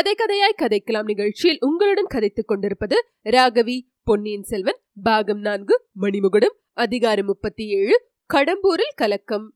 கதை கதையாய் கதைக்கலாம் நிகழ்ச்சியில் உங்களுடன் கதைத்துக் கொண்டிருப்பது ராகவி. பொன்னியின் செல்வன் பாகம் 4 மணிமுகுடம், அதிகாரம் 37, கடம்பூரில் கலக்கம்.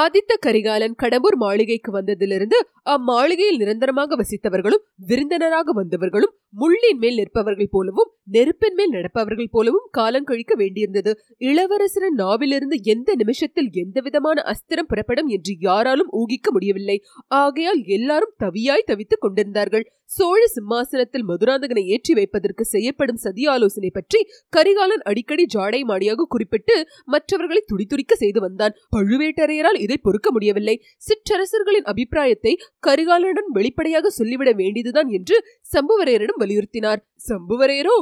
ஆதித்த கரிகாலன் கடம்பூர் மாளிகைக்கு வந்ததிலிருந்து அம்மாளிகையில் நிரந்தரமாக வசித்தவர்களும் விருந்தினராக வந்தவர்களும் முள்ளின் மேல் நிற்பவர்கள் போலவும் நெருப்பின் மேல் நடப்பவர்கள் போலவும் காலம் கழிக்க வேண்டியிருந்தது. இளவரசரின் நாவிலிருந்து எந்த நிமிஷத்தில் எந்த விதமான அஸ்திரம் புறப்படும் என்று யாராலும் ஊகிக்க முடியவில்லை. ஆகையால் எல்லாரும் தவியாய் தவித்துக் கொண்டிருந்தார்கள். சோழ சிம்மாசனத்தில் மதுராந்தகனை ஏற்றி வைப்பதற்கு செய்யப்படும் சதி ஆலோசனை பற்றி கரிகாலன் அடிக்கடி ஜாடை மாடியாக குறிப்பிட்டு மற்றவர்களை துடிதுடிக்க செய்து வந்தான். பழுவேட்டரையரால் இதை பொறுக்க முடியவில்லை. சிற்றரசர்களின் அபிப்பிராயத்தை கரிகாலனுடன் வெளிப்படையாக சொல்லிவிட வேண்டியதுதான் என்று சம்புவரையரிடம் வலியுறுத்தினார். சம்புவரையரோ,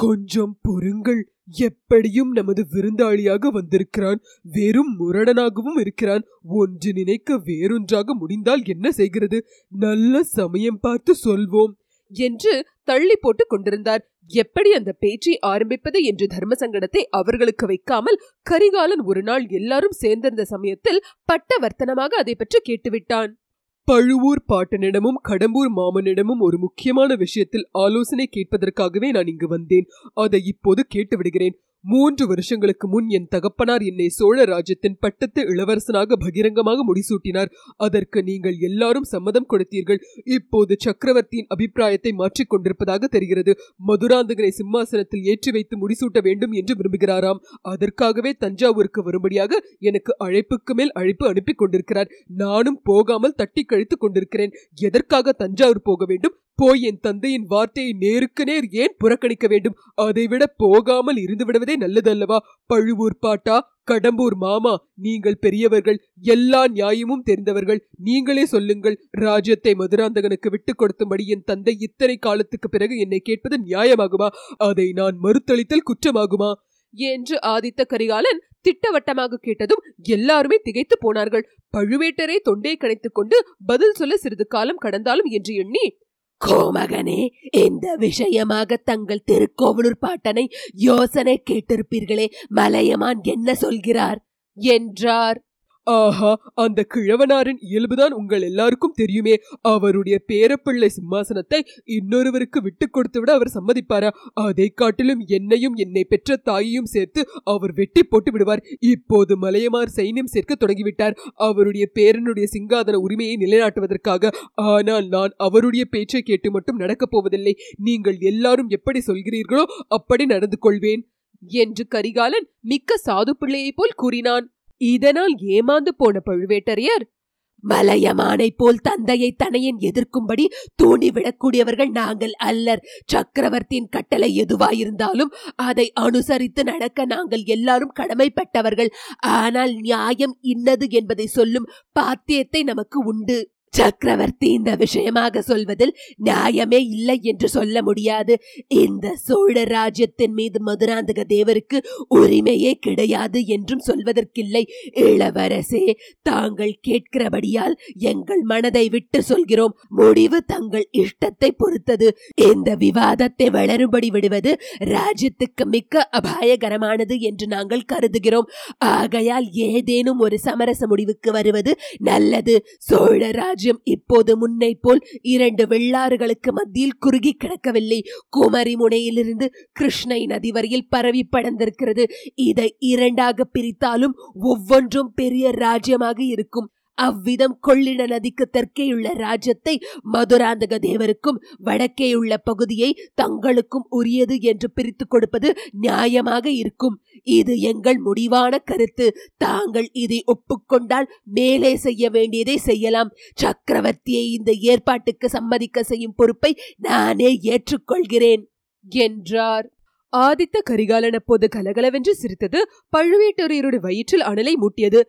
கொஞ்சம் பொறுங்கள், எப்படியும் நமது விருந்தாளியாக வந்திருக்கிறான், வெறும் முரடனாகவும் இருக்கிறான், ஒன்று நினைக்க வேறொன்றாக முடிந்தால் என்ன செய்கிறது, நல்ல சமயம் பார்த்து சொல்வோம் என்று தள்ளி போட்டுக் கொண்டிருந்தார். எப்படி அந்த பேச்சை ஆரம்பிப்பது என்று தர்ம சங்கடத்தை அவர்களுக்கு வைக்காமல் கரிகாலன் ஒரு நாள் எல்லாரும் சேர்ந்திருந்த சமயத்தில் பட்ட வர்த்தனமாக அதை பற்றி கேட்டுவிட்டான். பழுவூர் பாட்டனிடமும் கடம்பூர் மாமனிடமும் ஒரு முக்கியமான விஷயத்தில் ஆலோசனை கேட்பதற்காகவே நான் இங்கு வந்தேன். அதை இப்போது கேட்டுவிடுகிறேன். 3 வருஷங்களுக்கு முன் என் தகப்பனார் என்னை சோழ ராஜ்யத்தின் பட்டத்து இளவரசனாக பகிரங்கமாக முடிசூட்டினார். அதற்கு நீங்கள் எல்லாரும் சம்மதம் கொடுத்தீர்கள். இப்போது சக்கரவர்த்தியின் அபிப்பிராயத்தை மாற்றிக் கொண்டிருப்பதாக தெரிகிறது. மதுராந்தகனை சிம்மாசனத்தில் ஏற்றி வைத்து முடிசூட்ட வேண்டும் என்று விரும்புகிறாராம். அதற்காகவே தஞ்சாவூருக்கு வரும்படியாக எனக்கு அழைப்புக்கு மேல் அழைப்பு அனுப்பி கொண்டிருக்கிறார். நானும் போகாமல் தட்டி கழித்து கொண்டிருக்கிறேன். எதற்காக தஞ்சாவூர் போக வேண்டும்? போய் என் தந்தையின் வார்த்தையை நேருக்கு நேர் ஏன் புறக்கணிக்க வேண்டும்? அதைவிட போகாமல் இருந்து விடுவதே நல்லதல்லவா? பழுவூர் பாட்டா, கடம்பூர் மாமா, நீங்கள் பெரியவர்கள், எல்லா நியாயமும் தெரிந்தவர்கள். நீங்களே சொல்லுங்கள், ராஜ்யத்தை மதுராந்தகனுக்கு விட்டு கொடுத்தபடி என் தந்தை இத்தனை காலத்துக்கு பிறகு என்னை கேட்பது நியாயமாகுமா? அதை நான் மறுத்தளித்தல் குற்றமாகுமா என்று ஆதித்த கரிகாலன் திட்டவட்டமாக கேட்டதும் எல்லாருமே திகைத்து போனார்கள். பழுவேட்டரை தொண்டையை கணைத்துக் கொண்டு பதில் சொல்ல சிறிது காலம் கடந்தாலும் என்று எண்ணி, கோமகனே, இந்த விஷயமாக தங்கள் திருக்கோவலூர் பாட்டனை யோசனை கேட்டிருப்பீர்களே, மலையமான் என்ன சொல்கிறார் என்றார். ஆஹா, அந்த கிழவனாரின் இயல்புதான் உங்கள் எல்லாருக்கும் தெரியுமே. அவருடைய பேரப்பிள்ளை சிம்மாசனத்தை இன்னொருவருக்கு விட்டு கொடுத்து விட அவர் சம்மதிப்பாரா? அதை காட்டிலும் என்னையும் என்னை பெற்ற தாயையும் சேர்த்து அவர் வெட்டி போட்டு விடுவார். இப்போது மலையமார் சைன்யம் சேர்க்க தொடங்கிவிட்டார், அவருடைய பேரனுடைய சிங்காதன உரிமையை நிலைநாட்டுவதற்காக. ஆனால் நான் அவருடைய பேச்சை கேட்டு மட்டும் நடக்கப் போவதில்லை. நீங்கள் எல்லாரும் எப்படி சொல்கிறீர்களோ அப்படி நடந்து கொள்வேன் என்று கரிகாலன் மிக்க சாது பிள்ளையை போல் கூறினான். இதனால் ஏமாந்து போன பழுவேட்டரையர், மலையமானை போல் தந்தையை தனையன் எதிர்க்கும்படி தூண்டிவிடக்கூடியவர்கள் நாங்கள் அல்லர். சக்கரவர்த்தியின் கட்டளை எதுவாயிருந்தாலும் அதை அனுசரித்து நடக்க நாங்கள் எல்லாரும் கடமைப்பட்டவர்கள். ஆனால் நியாயம் இன்னது என்பதை சொல்லும் பாத்தியத்தை நமக்கு உண்டு. சக்கரவர்த்தி இந்த விஷயமாக சொல்வதில் நியாயமே இல்லை என்று சொல்ல முடியாது. இந்த சோழ ராஜ்யத்தின் மீது மதுராந்தக தேவருக்கு உரிமையே கிடையாது என்றும் சொல்வதற்கில்லை. இளவரசே, தாங்கள் கேட்கிறபடியால் எங்கள் மனதை விட்டு சொல்கிறோம். முடிவு தங்கள் இஷ்டத்தை பொறுத்தது. இந்த விவாதத்தை வளரும்படி விடுவது ராஜ்யத்துக்கு மிக்க அபாயகரமானது என்று நாங்கள் கருதுகிறோம். ஆகையால் ஏதேனும் ஒரு சமரச முடிவுக்கு வருவது நல்லது. சோழராஜ் இப்போது முன்னை போல் 2 வெள்ளாறுகளுக்கு மத்தியில் குறுகி கிடக்கவில்லை. குமரி முனையிலிருந்து கிருஷ்ணை நதி வரையில் பரவி படர்ந்திருக்கிறது. இதை 2ஆக பிரித்தாலும் ஒவ்வொன்றும் பெரிய ராஜ்யமாக இருக்கும். அவ்விதம் கொள்ளிட நதிக்கு தெற்கேயுள்ள ராஜ்யத்தை மதுராந்தக தேவருக்கும் வடக்கேயுள்ள பகுதியை தங்களுக்கும் உரியது என்று பிரித்து கொடுப்பது நியாயமாக இருக்கும். இது எங்கள் முடிவான கருத்து. தாங்கள் இதை ஒப்புக்கொண்டால் மேலே செய்ய வேண்டியதை செய்யலாம். சக்கரவர்த்தியை இந்த ஏற்பாட்டுக்கு சம்மதிக்க செய்யும் பொறுப்பை நானே ஏற்றுக்கொள்கிறேன் என்றார். ஆதித்த கரிகாலன் அப்போது கலகலவென்று சிரித்தது பழுவேட்டரையருடைய வயிற்றில் அனலை மூட்டியது.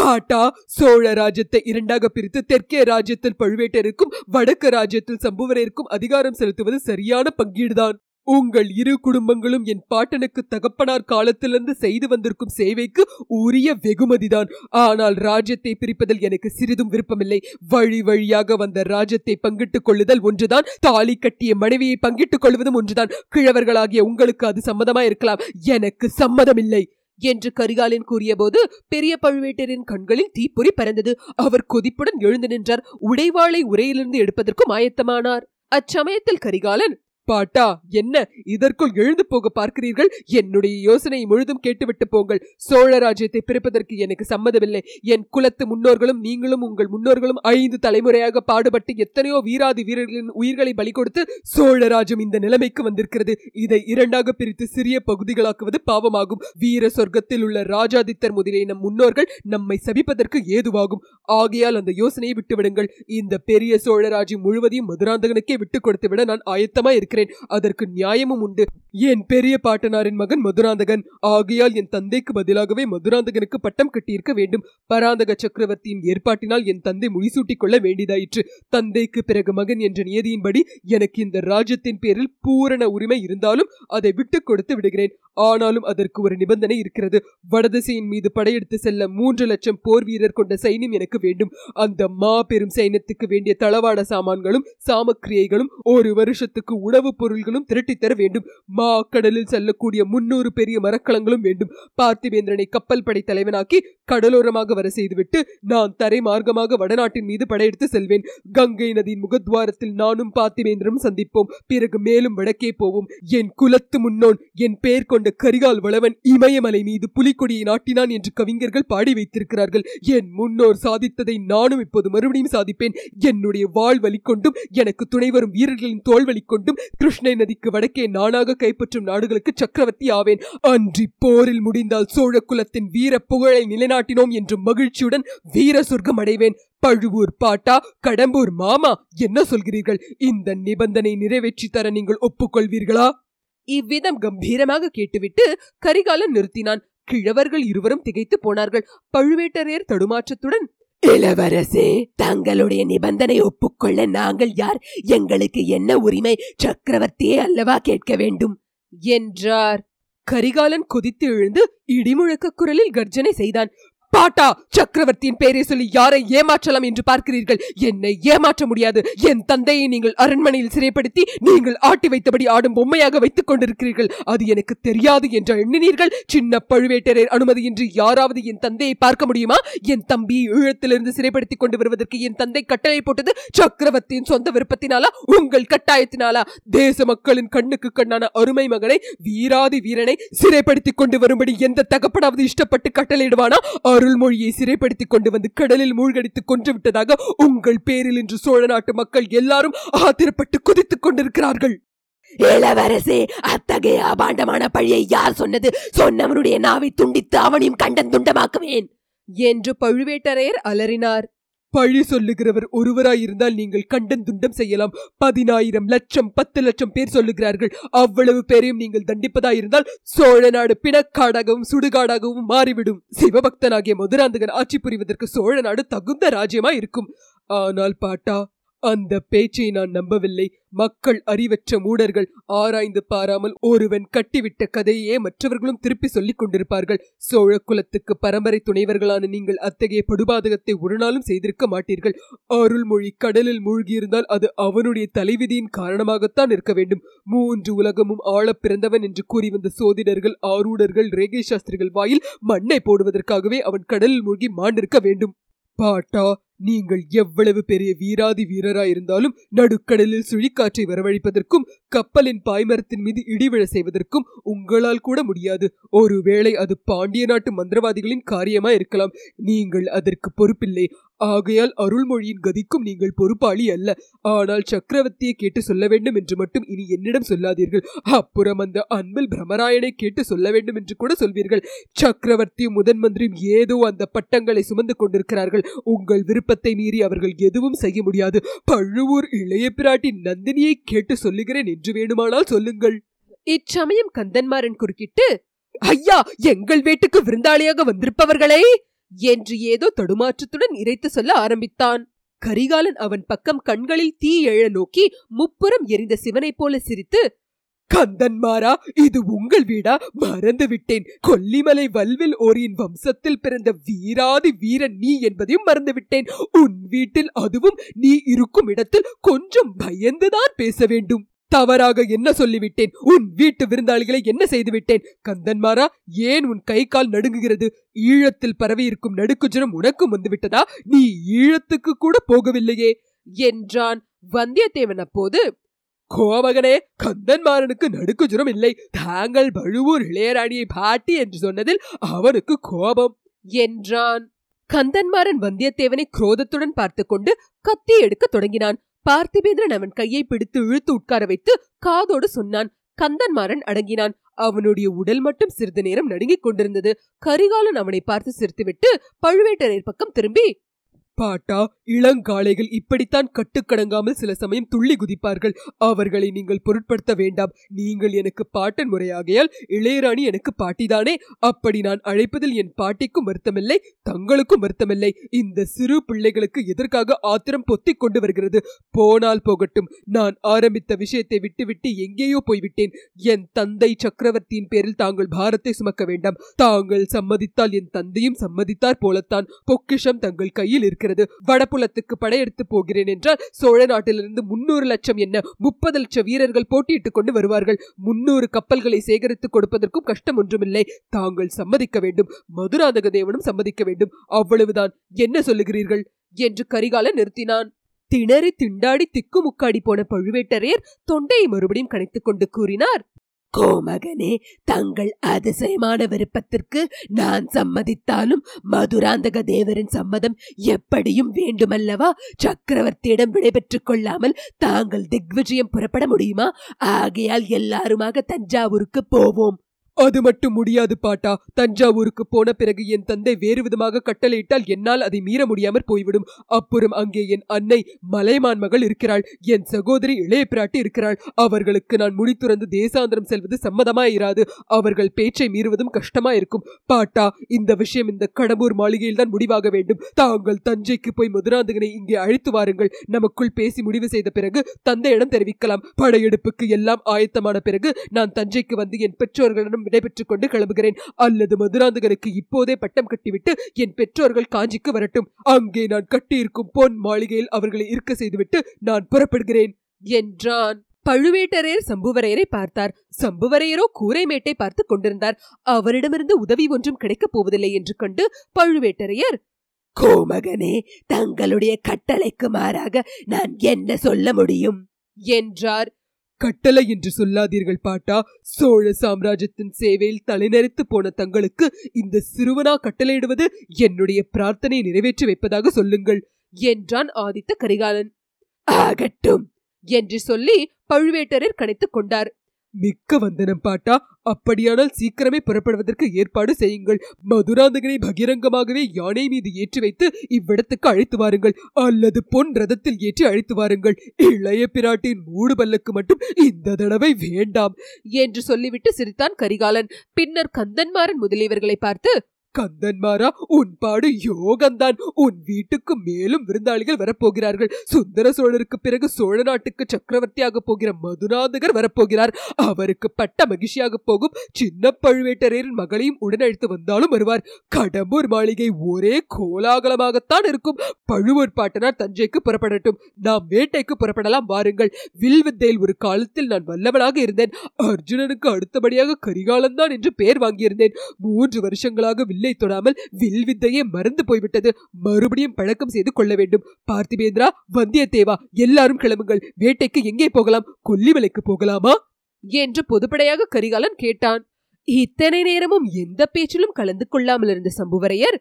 பாட்டா, சோழ ராஜ்யத்தை 2ஆக பிரித்து தெற்கே ராஜ்யத்தில் பழுவேட்டருக்கும் வடக்கு ராஜ்யத்தில் சம்புவரையருக்கும் அதிகாரம் செலுத்துவது சரியான பங்கீடுதான். உங்கள் 2 குடும்பங்களும் என் பாட்டனுக்கு தகப்பனார் காலத்திலிருந்து செய்து வந்திருக்கும் சேவைக்கு உரிய வெகுமதிதான். ஆனால் ராஜ்யத்தை பிரிப்பதில் எனக்கு சிறிதும் விருப்பமில்லை. வழி வழியாக வந்த ராஜ்யத்தை பங்கிட்டுக் கொள்ளுதல் ஒன்றுதான், தாலி கட்டிய மனைவியை பங்கிட்டுக் கொள்வதும் ஒன்றுதான். கிழவர்களாகிய உங்களுக்கு அது சம்மதமாயிருக்கலாம், எனக்கு சம்மதமில்லை என்று கரிகாலன் கூறியபோது பெரிய பழுவேட்டரின் கண்களில் தீப்பொறி பறந்தது. அவர் கொதிப்புடன் எழுந்து நின்றார். உடைவாளை உரையிலிருந்து எடுப்பதற்கும் ஆயத்தமானார். அச்சமயத்தில் கரிகாலன், பாட்டா, என்ன இதற்குள் எழுந்து போக பார்க்கிறீர்கள்? என்னுடைய யோசனை முழுதும் கேட்டுவிட்டு போங்கள். சோழ ராஜ்யத்தை பிரிப்பதற்கு எனக்கு சம்மதமில்லை. என் குலத்து முன்னோர்களும் நீங்களும் உங்கள் முன்னோர்களும் 5 தலைமுறையாக பாடுபட்டு எத்தனையோ வீராதி வீரர்களின் உயிர்களை பலி கொடுத்து சோழ ராஜ்யம் இந்த நிலைமைக்கு வந்திருக்கிறது. இதை 2ஆக பிரித்து சிறிய பகுதிகளாக்குவது பாவமாகும். வீர சொர்க்கத்தில் உள்ள ராஜாதித்தர் முதலிய நம் முன்னோர்கள் நம்மை சபிப்பதற்கு ஏதுவாகும். ஆகையால் அந்த யோசனையை விட்டுவிடுங்கள். இந்த பெரிய சோழ ராஜ்யம் முழுவதையும் மதுராந்தகனுக்கே விட்டுக் கொடுத்துவிட நான் ஆயத்தமா இருக்கிறேன். அதற்கு நியாயமும் உண்டு. என் பெரிய பாட்டனாரின் மகன் மதுராந்தகன். ஆகையால் என் தந்தைக்கு பதிலாகவே மதுராந்தகனுக்கு பட்டம் கட்டியிருக்க வேண்டும். பராந்தக சக்கரவர்த்தியின் ஏற்பாட்டினால் என் தந்தை முடிசூட்டிக் கொள்ள வேண்டியதாயிற்று. தந்தைக்கு பிறகு மகன் என்ற நியதியின்படி எனக்கு இந்த ராஜ்யத்தின் பேரில் பூரண உரிமை இருந்தாலும் அதை விட்டுக் கொடுத்து விடுகிறேன். ஆனாலும் அதற்கு ஒரு நிபந்தனை இருக்கிறது. வடதிசையின் மீது படையெடுத்து செல்ல 3 லட்சம் போர் வீரர் கொண்ட சைன்யம் எனக்கு வேண்டும். அந்த மாபெரும் சைன்யத்துக்கு வேண்டிய தளவாட சாமான்களும் சாமக்கிரியைகளும் 1 வருஷத்துக்கு உணவுப் பொருள்களும் திரட்டித்தர வேண்டும். மா கடலில் செல்லக்கூடிய 300 பெரிய மரக்கலங்களும் வேண்டும். பார்த்திபேந்திரனை கப்பல் படை தலைவனாக்கி கடலோரமாக வர செய்துவிட்டு நான் தரை மார்க்கமாக வடநாட்டின் மீது படையெடுத்து செல்வேன். கங்கை நதியின் முகத்வாரத்தில் நானும் பார்த்திபேந்திரனும் சந்திப்போம். பிறகு மேலும் வடக்கே போவோம். என் குலத்து முன்னோன் என் பேர் கரிகால் வளவன் இமயமலை மீது புலிக்கொடியை நாட்டினான் என்று கவிஞர்கள் பாடி வைத்திருக்கிறார்கள். என் முன்னோர் சாதித்ததை நானும் இப்போது மறுபடியும் சாதிப்பேன். என்னுடைய வாழ் வலி கொண்டும் எனக்கு துணை வரும் வீரர்களின் தோல் வலி கொண்டும் கிருஷ்ணை நதிக்கு வடக்கே நானாக கைப்பற்றும் நாடுகளுக்கு சக்கரவர்த்தி ஆவேன். அன்றி போரில் முடிந்தால் சோழ குலத்தின் வீர புகழை நிலைநாட்டினோம் என்று மகிழ்ச்சியுடன் வீர சொர்க்கம் அடைவேன். பழுவூர் பாட்டா, கடம்பூர் மாமா, என்ன சொல்கிறீர்கள்? இந்த நிபந்தனை நிறைவேற்றி தர நீங்கள் ஒப்புக்கொள்வீர்களா? இவ்விதம் கம்பீரமாக கேட்டுவிட்டு கரிகாலன் நிறுத்தினான். கிழவர்கள் இருவரும் திகைத்து போனார்கள். பழுவேட்டரையர் தடுமாற்றத்துடன், இளவரசே, தங்களுடைய நிபந்தனை ஒப்புக்கொள்ள நாங்கள் யார்? எங்களுக்கு என்ன உரிமை? சக்கரவர்த்தியே அல்லவா கேட்க வேண்டும் என்றார். கரிகாலன் கொதித்து எழுந்து இடிமுழக்க குரலில் கர்ஜனை செய்தான். பாட்டா, சக்கரவர்த்தியின் பேரை சொல்லி யாரை ஏமாற்றலாம் என்று பார்க்கிறீர்கள்? என்னை ஏமாற்ற முடியாது. என் தந்தையை நீங்கள் அரண்மனையில் சிறைப்படுத்தி நீங்கள் ஆட்டி வைத்தபடி ஆடும் பொம்மையாக வைத்துக் கொண்டிருக்கிறீர்கள். அது எனக்கு தெரியாது என்று எண்ணினீர்கள். சின்ன பழுவேட்டரையர் அனுமதியின்றி யாராவது என் தந்தையை பார்க்க முடியுமா? என் தம்பியை ஈழத்திலிருந்து சிறைப்படுத்தி கொண்டு வருவதற்கு என் தந்தை கட்டளை போட்டது சக்கரவர்த்தியின் சொந்த விருப்பத்தினாலா, உங்கள் கட்டாயத்தினாலா? தேச மக்களின் கண்ணுக்கு கண்ணான அருமை மகனை, வீராதி வீரனை சிறைப்படுத்தி கொண்டு வரும்படி எந்த தகப்பனாவது இஷ்டப்பட்டு கட்டளையிடுவானா? அருள்மொழியை சிறைப்படுத்திக் கொண்டு வந்து கடலில் மூழ்கடித்து கொன்றுவிட்டதாக உங்கள் பேரில் இன்று சோழ நாட்டு மக்கள் எல்லாரும் ஆத்திரப்பட்டு குதித்துக் கொண்டிருக்கிறார்கள். இளவரசே, அத்தகைய அபாண்டமான பழியை யார் சொன்னது? சொன்னவனுடைய நாவை துண்டித்து அவனையும் கண்டன் துண்டமாக்குவேன் என்று பழுவேட்டரையர் அலறினார். பழி சொல்லுகிறவர் ஒருவராயிருந்தால் நீங்கள் கண்டன் துண்டம் செய்யலாம். 10,000 லட்சம் 10 லட்சம் பேர் சொல்லுகிறார்கள். அவ்வளவு பேரையும் நீங்கள் தண்டிப்பதாயிருந்தால் சோழ நாடு பிணக்காடாகவும் சுடுகாடாகவும் மாறிவிடும். சிவபக்தனாகிய மதுராந்தகன் ஆட்சி புரிவதற்கு சோழ நாடு தகுந்த ராஜ்யமா இருக்கும். ஆனால் பாட்டா, அந்த பேச்சை நான் நம்பவில்லை. மக்கள் அறிவற்ற மூடர்கள். ஆராய்ந்து பாராமல் ஒருவன் கட்டிவிட்ட கதையே மற்றவர்களும் திருப்பி சொல்லிக் கொண்டிருப்பார்கள். சோழ குலத்துக்கு பரம்பரை துணைவர்களான நீங்கள் அத்தகைய படுபாதகத்தை ஒரு நாளும் செய்திருக்க மாட்டீர்கள். அருள்மொழி கடலில் மூழ்கியிருந்தால் அது அவனுடைய தலைவிதியின் காரணமாகத்தான் இருக்க வேண்டும். 3 உலகமும் ஆள பிறந்தவன் என்று கூறி வந்த சோதிடர்கள், ஆரூடர்கள், ரேகை சாஸ்திரிகள் வாயில் மண்ணை போடுவதற்காகவே அவன் கடலில் மூழ்கி மாண்டிருக்க வேண்டும். பாட்டா, நீங்கள் எவ்வளவு பெரிய வீராதி வீரராயிருந்தாலும் நடுக்கடலில் சுழிக்காற்றை வரவழைப்பதற்கும் கப்பலின் பாய்மரத்தின் மீது இடிவிழ செய்வதற்கும் உங்களால் கூட முடியாது. ஒருவேளை அது பாண்டிய நாட்டு மந்திரவாதிகளின் காரியமா இருக்கலாம். நீங்கள் அதற்கு பொறுப்பில்லை. ஆகையால் அருள்மொழியின் கதிக்கும் நீங்கள் பொறுப்பாளி அல்ல. ஆனால் சக்கரவர்த்தியை கேட்டு சொல்ல வேண்டும் என்று மட்டும் இனி என்னிடம் சொல்லாதீர்கள். அப்புறம் அந்த அன்பில் பிரமராயனை கேட்டு சொல்ல வேண்டும் என்று கூட சொல்வீர்கள். சக்கரவர்த்தியும் முதன் மந்திரியும் ஏதோ அந்த பட்டங்களை சுமந்து கொண்டிருக்கிறார்கள். உங்கள் விருப்பத்தை மீறி அவர்கள் எதுவும் செய்ய முடியாது. பழுவூர் இளைய பிராட்டி நந்தினியை கேட்டு சொல்லுகிறேன் என்று வேண்டுமானால் சொல்லுங்கள். இச்சமயம் கந்தன்மாரன் குறுக்கிட்டு, ஐயா, எங்கள் வீட்டுக்கு விருந்தாளியாக வந்திருப்பவர்களை என்று ஏதோ தடுமாற்றத்துடன் இறைத்து சொல்ல ஆரம்பித்தான். கரிகாலன் அவன் பக்கம் கண்களில் தீ எழ நோக்கி முப்புறம் எரிந்த சிவனைப் போல சிரித்து, கந்தன்மாரா, இது உங்கள் வீடா? மறந்து விட்டேன். கொல்லிமலை வல்வில் ஓரியின் வம்சத்தில் பிறந்த வீராதி வீரன் நீ என்பதையும் மறந்துவிட்டேன். உன் வீட்டில், அதுவும் நீ இருக்கும் இடத்தில் கொஞ்சம் பயந்துதான் பேச வேண்டும் தவறாக என்ன சொல்லிவிட்டேன்? உன் வீட்டு விருந்தாளிகளை என்ன செய்துவிட்டேன்? கந்தன்மாரா, ஏன் உன் கை கால் நடுங்குகிறது? ஈழத்தில் பரவி இருக்கும் நடுக்குஜரம் உனக்கும் வந்துவிட்டதா? நீ ஈழத்துக்கு கூட போகவில்லையே என்றான் வந்தியத்தேவன். அப்போது, கோமகனே, கந்தன்மாரனுக்கு நடுக்குஜரம் இல்லை. தாங்கள் பழுவூர் இளையராணியை பாட்டி என்று சொன்னதில் அவனுக்கு கோபம் என்றான். கந்தன்மாரன் வந்தியத்தேவனை குரோதத்துடன் பார்த்து கொண்டு கத்தி எடுக்க தொடங்கினான். பார்த்திபேந்திரன் அவன் கையை பிடித்து இழுத்து உட்கார வைத்து காதோடு சொன்னான். கந்தன்மாரன் அடங்கினான். அவனுடைய உடல் மட்டும் சிறிது நேரம் நடுங்கிக் கொண்டிருந்தது. கரிகாலன் அவனை பார்த்து சிரித்துவிட்டு பழுவேட்டரையர் பக்கம் திரும்பி, பாட்டா, இளங்காளைகள் இப்படித்தான் கட்டுக்கடங்காமல் சில சமயம் துள்ளி குதிப்பார்கள். அவர்களை நீங்கள் பொருட்படுத்த வேண்டாம். நீங்கள் எனக்கு பாட்டன் முறையாகையால் இளையராணி எனக்கு பாட்டிதானே. அப்படி நான் அழைப்பதில் என் பாட்டிக்கும் வருத்தமில்லை, தங்களுக்கும் வருத்தமில்லை. இந்த சிறு பிள்ளைகளுக்கு எதற்காக ஆத்திரம் பொத்தி கொண்டு வருகிறது? போனால் போகட்டும். நான் ஆரம்பித்த விஷயத்தை விட்டுவிட்டு எங்கேயோ போய்விட்டேன். என் தந்தை சக்கரவர்த்தியின் பேரில் தாங்கள் பாரத்தை சுமக்க வேண்டாம். தாங்கள் சம்மதித்தால் என் தந்தையும் சம்மதித்தார் போலத்தான். பொக்கிஷம் தங்கள் கையில் இருக்கு. வடபுலத்துக்கு படையெடுத்து போகிறேன் என்றால் சோழ நாட்டிலிருந்து 300 லட்சம் என்ன 30 லட்சம் வீரர்கள் போட்டியிட்டுக் கொண்டு வருவார்கள். 300 கப்பல்களை சேகரித்துக் கொடுப்பதற்கும் கஷ்டம் ஒன்றுமில்லை. தாங்கள் சம்மதிக்க வேண்டும். மதுராந்தக தேவனும் சம்மதிக்க வேண்டும். அவ்வளவுதான். என்ன சொல்லுகிறீர்கள் என்று கரிகாலன் நிறுத்தினான். திணறி திண்டாடி திக்கு முக்காடி போன பழுவேட்டரையர் தொண்டையை மறுபடியும் கணைத்துக் கொண்டு கூறினார், கோமகனே, தங்கள் அதிசயமான விருப்பத்திற்கு நான் சம்மதித்தாலும் மதுராந்தக தேவரின் சம்மதம் எப்படியும் வேண்டுமல்லவா? சக்கரவர்த்தியிடம் விடைபெற்றுக் கொள்ளாமல் தாங்கள் திக்விஜயம் புறப்பட முடியுமா? ஆகையால் எல்லாருமாக தஞ்சாவூருக்கு போவோம். அது மட்டும் முடியாது பாட்டா. தஞ்சாவூருக்கு போன பிறகு என் தந்தை வேறு விதமாக கட்டளையிட்டால் என்னால் அதை மீற முடியாமற் போய்விடும். அப்புறம் அங்கே என் அன்னை மலைமான் மகள் இருக்கிறாள். என் சகோதரி இளைய பிராட்டி இருக்கிறாள். அவர்களுக்கு நான் முடித்துறந்து தேசாந்திரம் செல்வது சம்மதமாயிராது. அவர்கள் பேச்சை மீறுவதும் கஷ்டமாயிருக்கும். பாட்டா, இந்த விஷயம் இந்த கடம்பூர் மாளிகையில் தான் முடிவாக வேண்டும். தாங்கள் தஞ்சைக்கு போய் மதுராந்தகனை இங்கே அழைத்து வாருங்கள். நமக்குள் பேசி முடிவு செய்த பிறகு தந்தையிடம் தெரிவிக்கலாம். படையெடுப்புக்கு எல்லாம் ஆயத்தமான பிறகு நான் தஞ்சைக்கு வந்து என் பெற்றோர்களிடம் விடைபெற்றுக் கொண்டு கிளம்புகிறேன். அல்லது மதுராந்தகருக்கு இப்போதே பட்டம் கட்டிவிட்டு என் பெற்றோர்கள் காஞ்சிக்கு வரட்டும். அங்கே நான் கட்டியிருக்கும் பொன் மாளிகையில் அவர்களை இருக்க செய்துவிட்டு நான் புறப்படுகிறேன் என்றான். பழுவேட்டரையர் சம்புவரையரை பார்த்தார். சம்புவரையரோ கூரைமேட்டை பார்த்துக் கொண்டிருந்தார். அவரிடமிருந்து உதவி ஒன்றும் கிடைக்கப் போவதில்லை என்று கண்டு பழுவேட்டரையர், கோமகனே, தங்களுடைய கட்டளைக்கு மாறாக நான் என்ன சொல்ல முடியும் என்றார். கட்டளை என்று சொல்லாதீர்கள் பாட்டா. சோழ சாம்ராஜ்யத்தின் சேவையில் தலைநெறித்து போன தங்களுக்கு இந்த சிறுவனா கட்டளையிடுவது என்னுடைய பிரார்த்தனையை நிறைவேற்றி வைப்பதாக சொல்லுங்கள் என்றான் ஆதித்த கரிகாலன். ஆகட்டும் என்று சொல்லி பழுவேட்டரர் கணைத்துக் கொண்டார். மிக்க வந்தனம் பாட்டா. அப்படியானால் சீக்கிரமே புறப்படுவதற்கு ஏற்பாடு செய்யுங்கள். மதுராந்தகனை பகிரங்கமாகவே யானை மீது ஏற்றி வைத்து இவ்விடத்துக்கு அழைத்து வாருங்கள். அல்லது பொன் ரதத்தில் ஏற்றி அழைத்து வாருங்கள். இளைய பிராட்டியின் மூடு பல்லுக்கு மட்டும் இந்த தடவை வேண்டாம் என்று சொல்லிவிட்டு சிரித்தான் கரிகாலன். பின்னர் கந்தன்மாரன் முதலியவர்களை பார்த்து, கந்தன்மாரா, உன் பாடு யோகந்தான். உன் வீட்டுக்கு மேலும் விருந்தாளிகள் வரப்போகிறார்கள். சுந்தர சோழருக்கு பிறகு சோழ நாட்டுக்கு சக்கரவர்த்தியாக போகிற மதுராந்தகர் வரப்போகிறார். அவருக்கு பட்ட மகிழ்ச்சியாக போகும் சின்ன பழுவேட்டரையரின் மகளையும் உடன் அழைத்து வந்தாலும் வருவார். கடம்பூர் மாளிகை ஒரே கோலாகலமாகத்தான் இருக்கும். பழுவூர் பாட்டனார் தஞ்சைக்கு புறப்படட்டும். நாம் வேட்டைக்கு புறப்படலாம். வாருங்கள். வில்வித்தையில் ஒரு காலத்தில் நான் வல்லவனாக இருந்தேன். அர்ஜுனனுக்கு அடுத்தபடியாக கரிகாலன் தான் என்று பெயர் வாங்கியிருந்தேன். 3 வருஷங்களாக தொடாமல் வில் வித்தையே மறந்து போய்விட்டது. மறுபடியும் பழக்கம் செய்து கொள்ள வேண்டும். பார்த்திபேந்திரா, வந்தியத்தேவா, எல்லாரும் கிளம்புங்கள். வேட்டைக்கு எங்கே போகலாம்? கொல்லிமலைக்கு போகலாமா என்று பொதுப்படையாக கரிகாலன் கேட்டான். இத்தனை நேரமும் எந்த பேச்சிலும் கலந்து கொள்ளாமல் இருந்த சம்புவரையர்,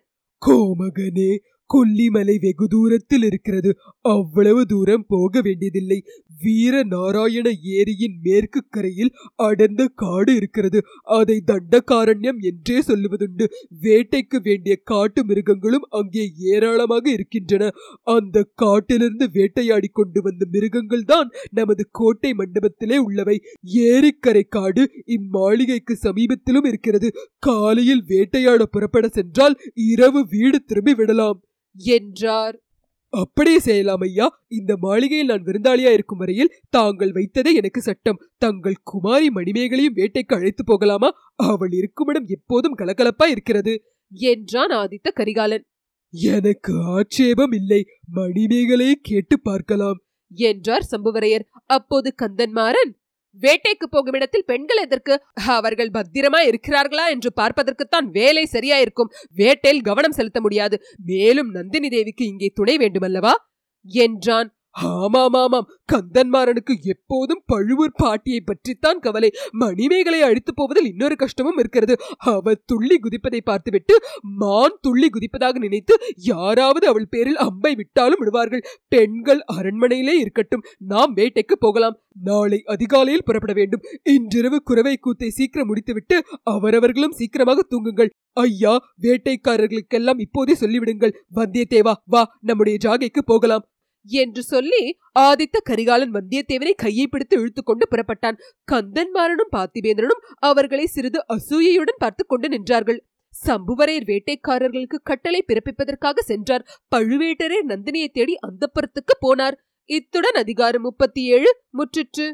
கோமகனே, கொல்லிமலை வெகு தூரத்தில் இருக்கிறது. அவ்வளவு தூரம் போக வேண்டியதில்லை. வீரநாராயண ஏரியின் மேற்கு கரையில் அடர்ந்த காடு இருக்கிறது. அதை தண்டகாரண்யம் என்றே சொல்லுவதுண்டு. வேட்டைக்கு வேண்டிய காட்டு மிருகங்களும் அங்கே ஏராளமாக இருக்கின்றன. அந்த காட்டிலிருந்து வேட்டையாடி கொண்டு வந்த மிருகங்கள் தான் நமது கோட்டை மண்டபத்திலே உள்ளவை. ஏரிக்கரை காடு இம்மாளிகைக்கு சமீபத்திலும் இருக்கிறது. காலையில் வேட்டையாட புறப்பட சென்றால் இரவு வீடு திரும்பி விடலாம் என்றார். அப்படியே செய்யலாம் ஐயா. இந்த மாளிகையில் நான் விருந்தாளியா இருக்கும் வரையில் தாங்கள் வைத்ததே எனக்கு சட்டம். தங்கள் குமாரி மணிமேகலையும் வேட்டைக்கு அழைத்து போகலாமா? அவள் இருக்குமிடம் எப்போதும் கலகலப்பா இருக்கிறது என்றான் ஆதித்த கரிகாலன். எனக்கு ஆட்சேபம் இல்லை. மணிமேகலையை கேட்டு பார்க்கலாம் என்றார் சம்புவரையர். அப்போது கந்தன்மாரன், வேட்டைக்கு போகும் இடத்தில் பெண்கள் எதற்கு? அவர்கள் பத்திரமா இருக்கிறார்களா என்று பார்ப்பதற்குத்தான் வேலை சரியாயிருக்கும். வேட்டையில் கவனம் செலுத்த முடியாது. மேலும் நந்தினி தேவிக்கு இங்கே துணை வேண்டுமல்லவா என்றான். ஆமாம், கந்தன்மாறனுக்கு எப்போதும் பழுவூர் பாட்டியை பற்றித்தான் கவலை. மணிமேகலை அழித்து போவதில் இன்னொரு கஷ்டமும் இருக்கிறது. அவள் துள்ளி குதிப்பதை பார்த்துவிட்டு மான் துள்ளி குதிப்பதாக நினைத்து யாராவது அவள் பேரில் அம்பை விட்டாலும் விடுவார்கள். பெண்கள் அரண்மனையிலே இருக்கட்டும், நாம் வேட்டைக்கு போகலாம். நாளை அதிகாலையில் புறப்பட வேண்டும். இன்றிரவு குறவை கூத்தை சீக்கிரம் முடித்துவிட்டு அவரவர்களும் சீக்கிரமாக தூங்குங்கள். ஐயா, வேட்டைக்காரர்களுக்கெல்லாம் இப்போதே சொல்லிவிடுங்கள். வந்தியத்தேவா, வா, நம்முடைய ஜாகைக்கு போகலாம் என்று சொல்லி ஆதித்த கரிகாலன் வந்தியத்தேவனை கையை பிடித்து இழுத்து கொண்டு புறப்பட்டான். கந்தன்மாரனும் பார்த்திபேந்திரனும் அவர்களை சிறிது அசூயையுடன் பார்த்து கொண்டு நின்றார்கள். சம்புவரையர் வேட்டைக்காரர்களுக்கு கட்டளை பிறப்பிப்பதற்காக சென்றார். பழுவேட்டரையர் நந்தினியை தேடி அந்தப்புறத்துக்கு போனார். இத்துடன் அதிகாரம் 37 முற்றிற்று.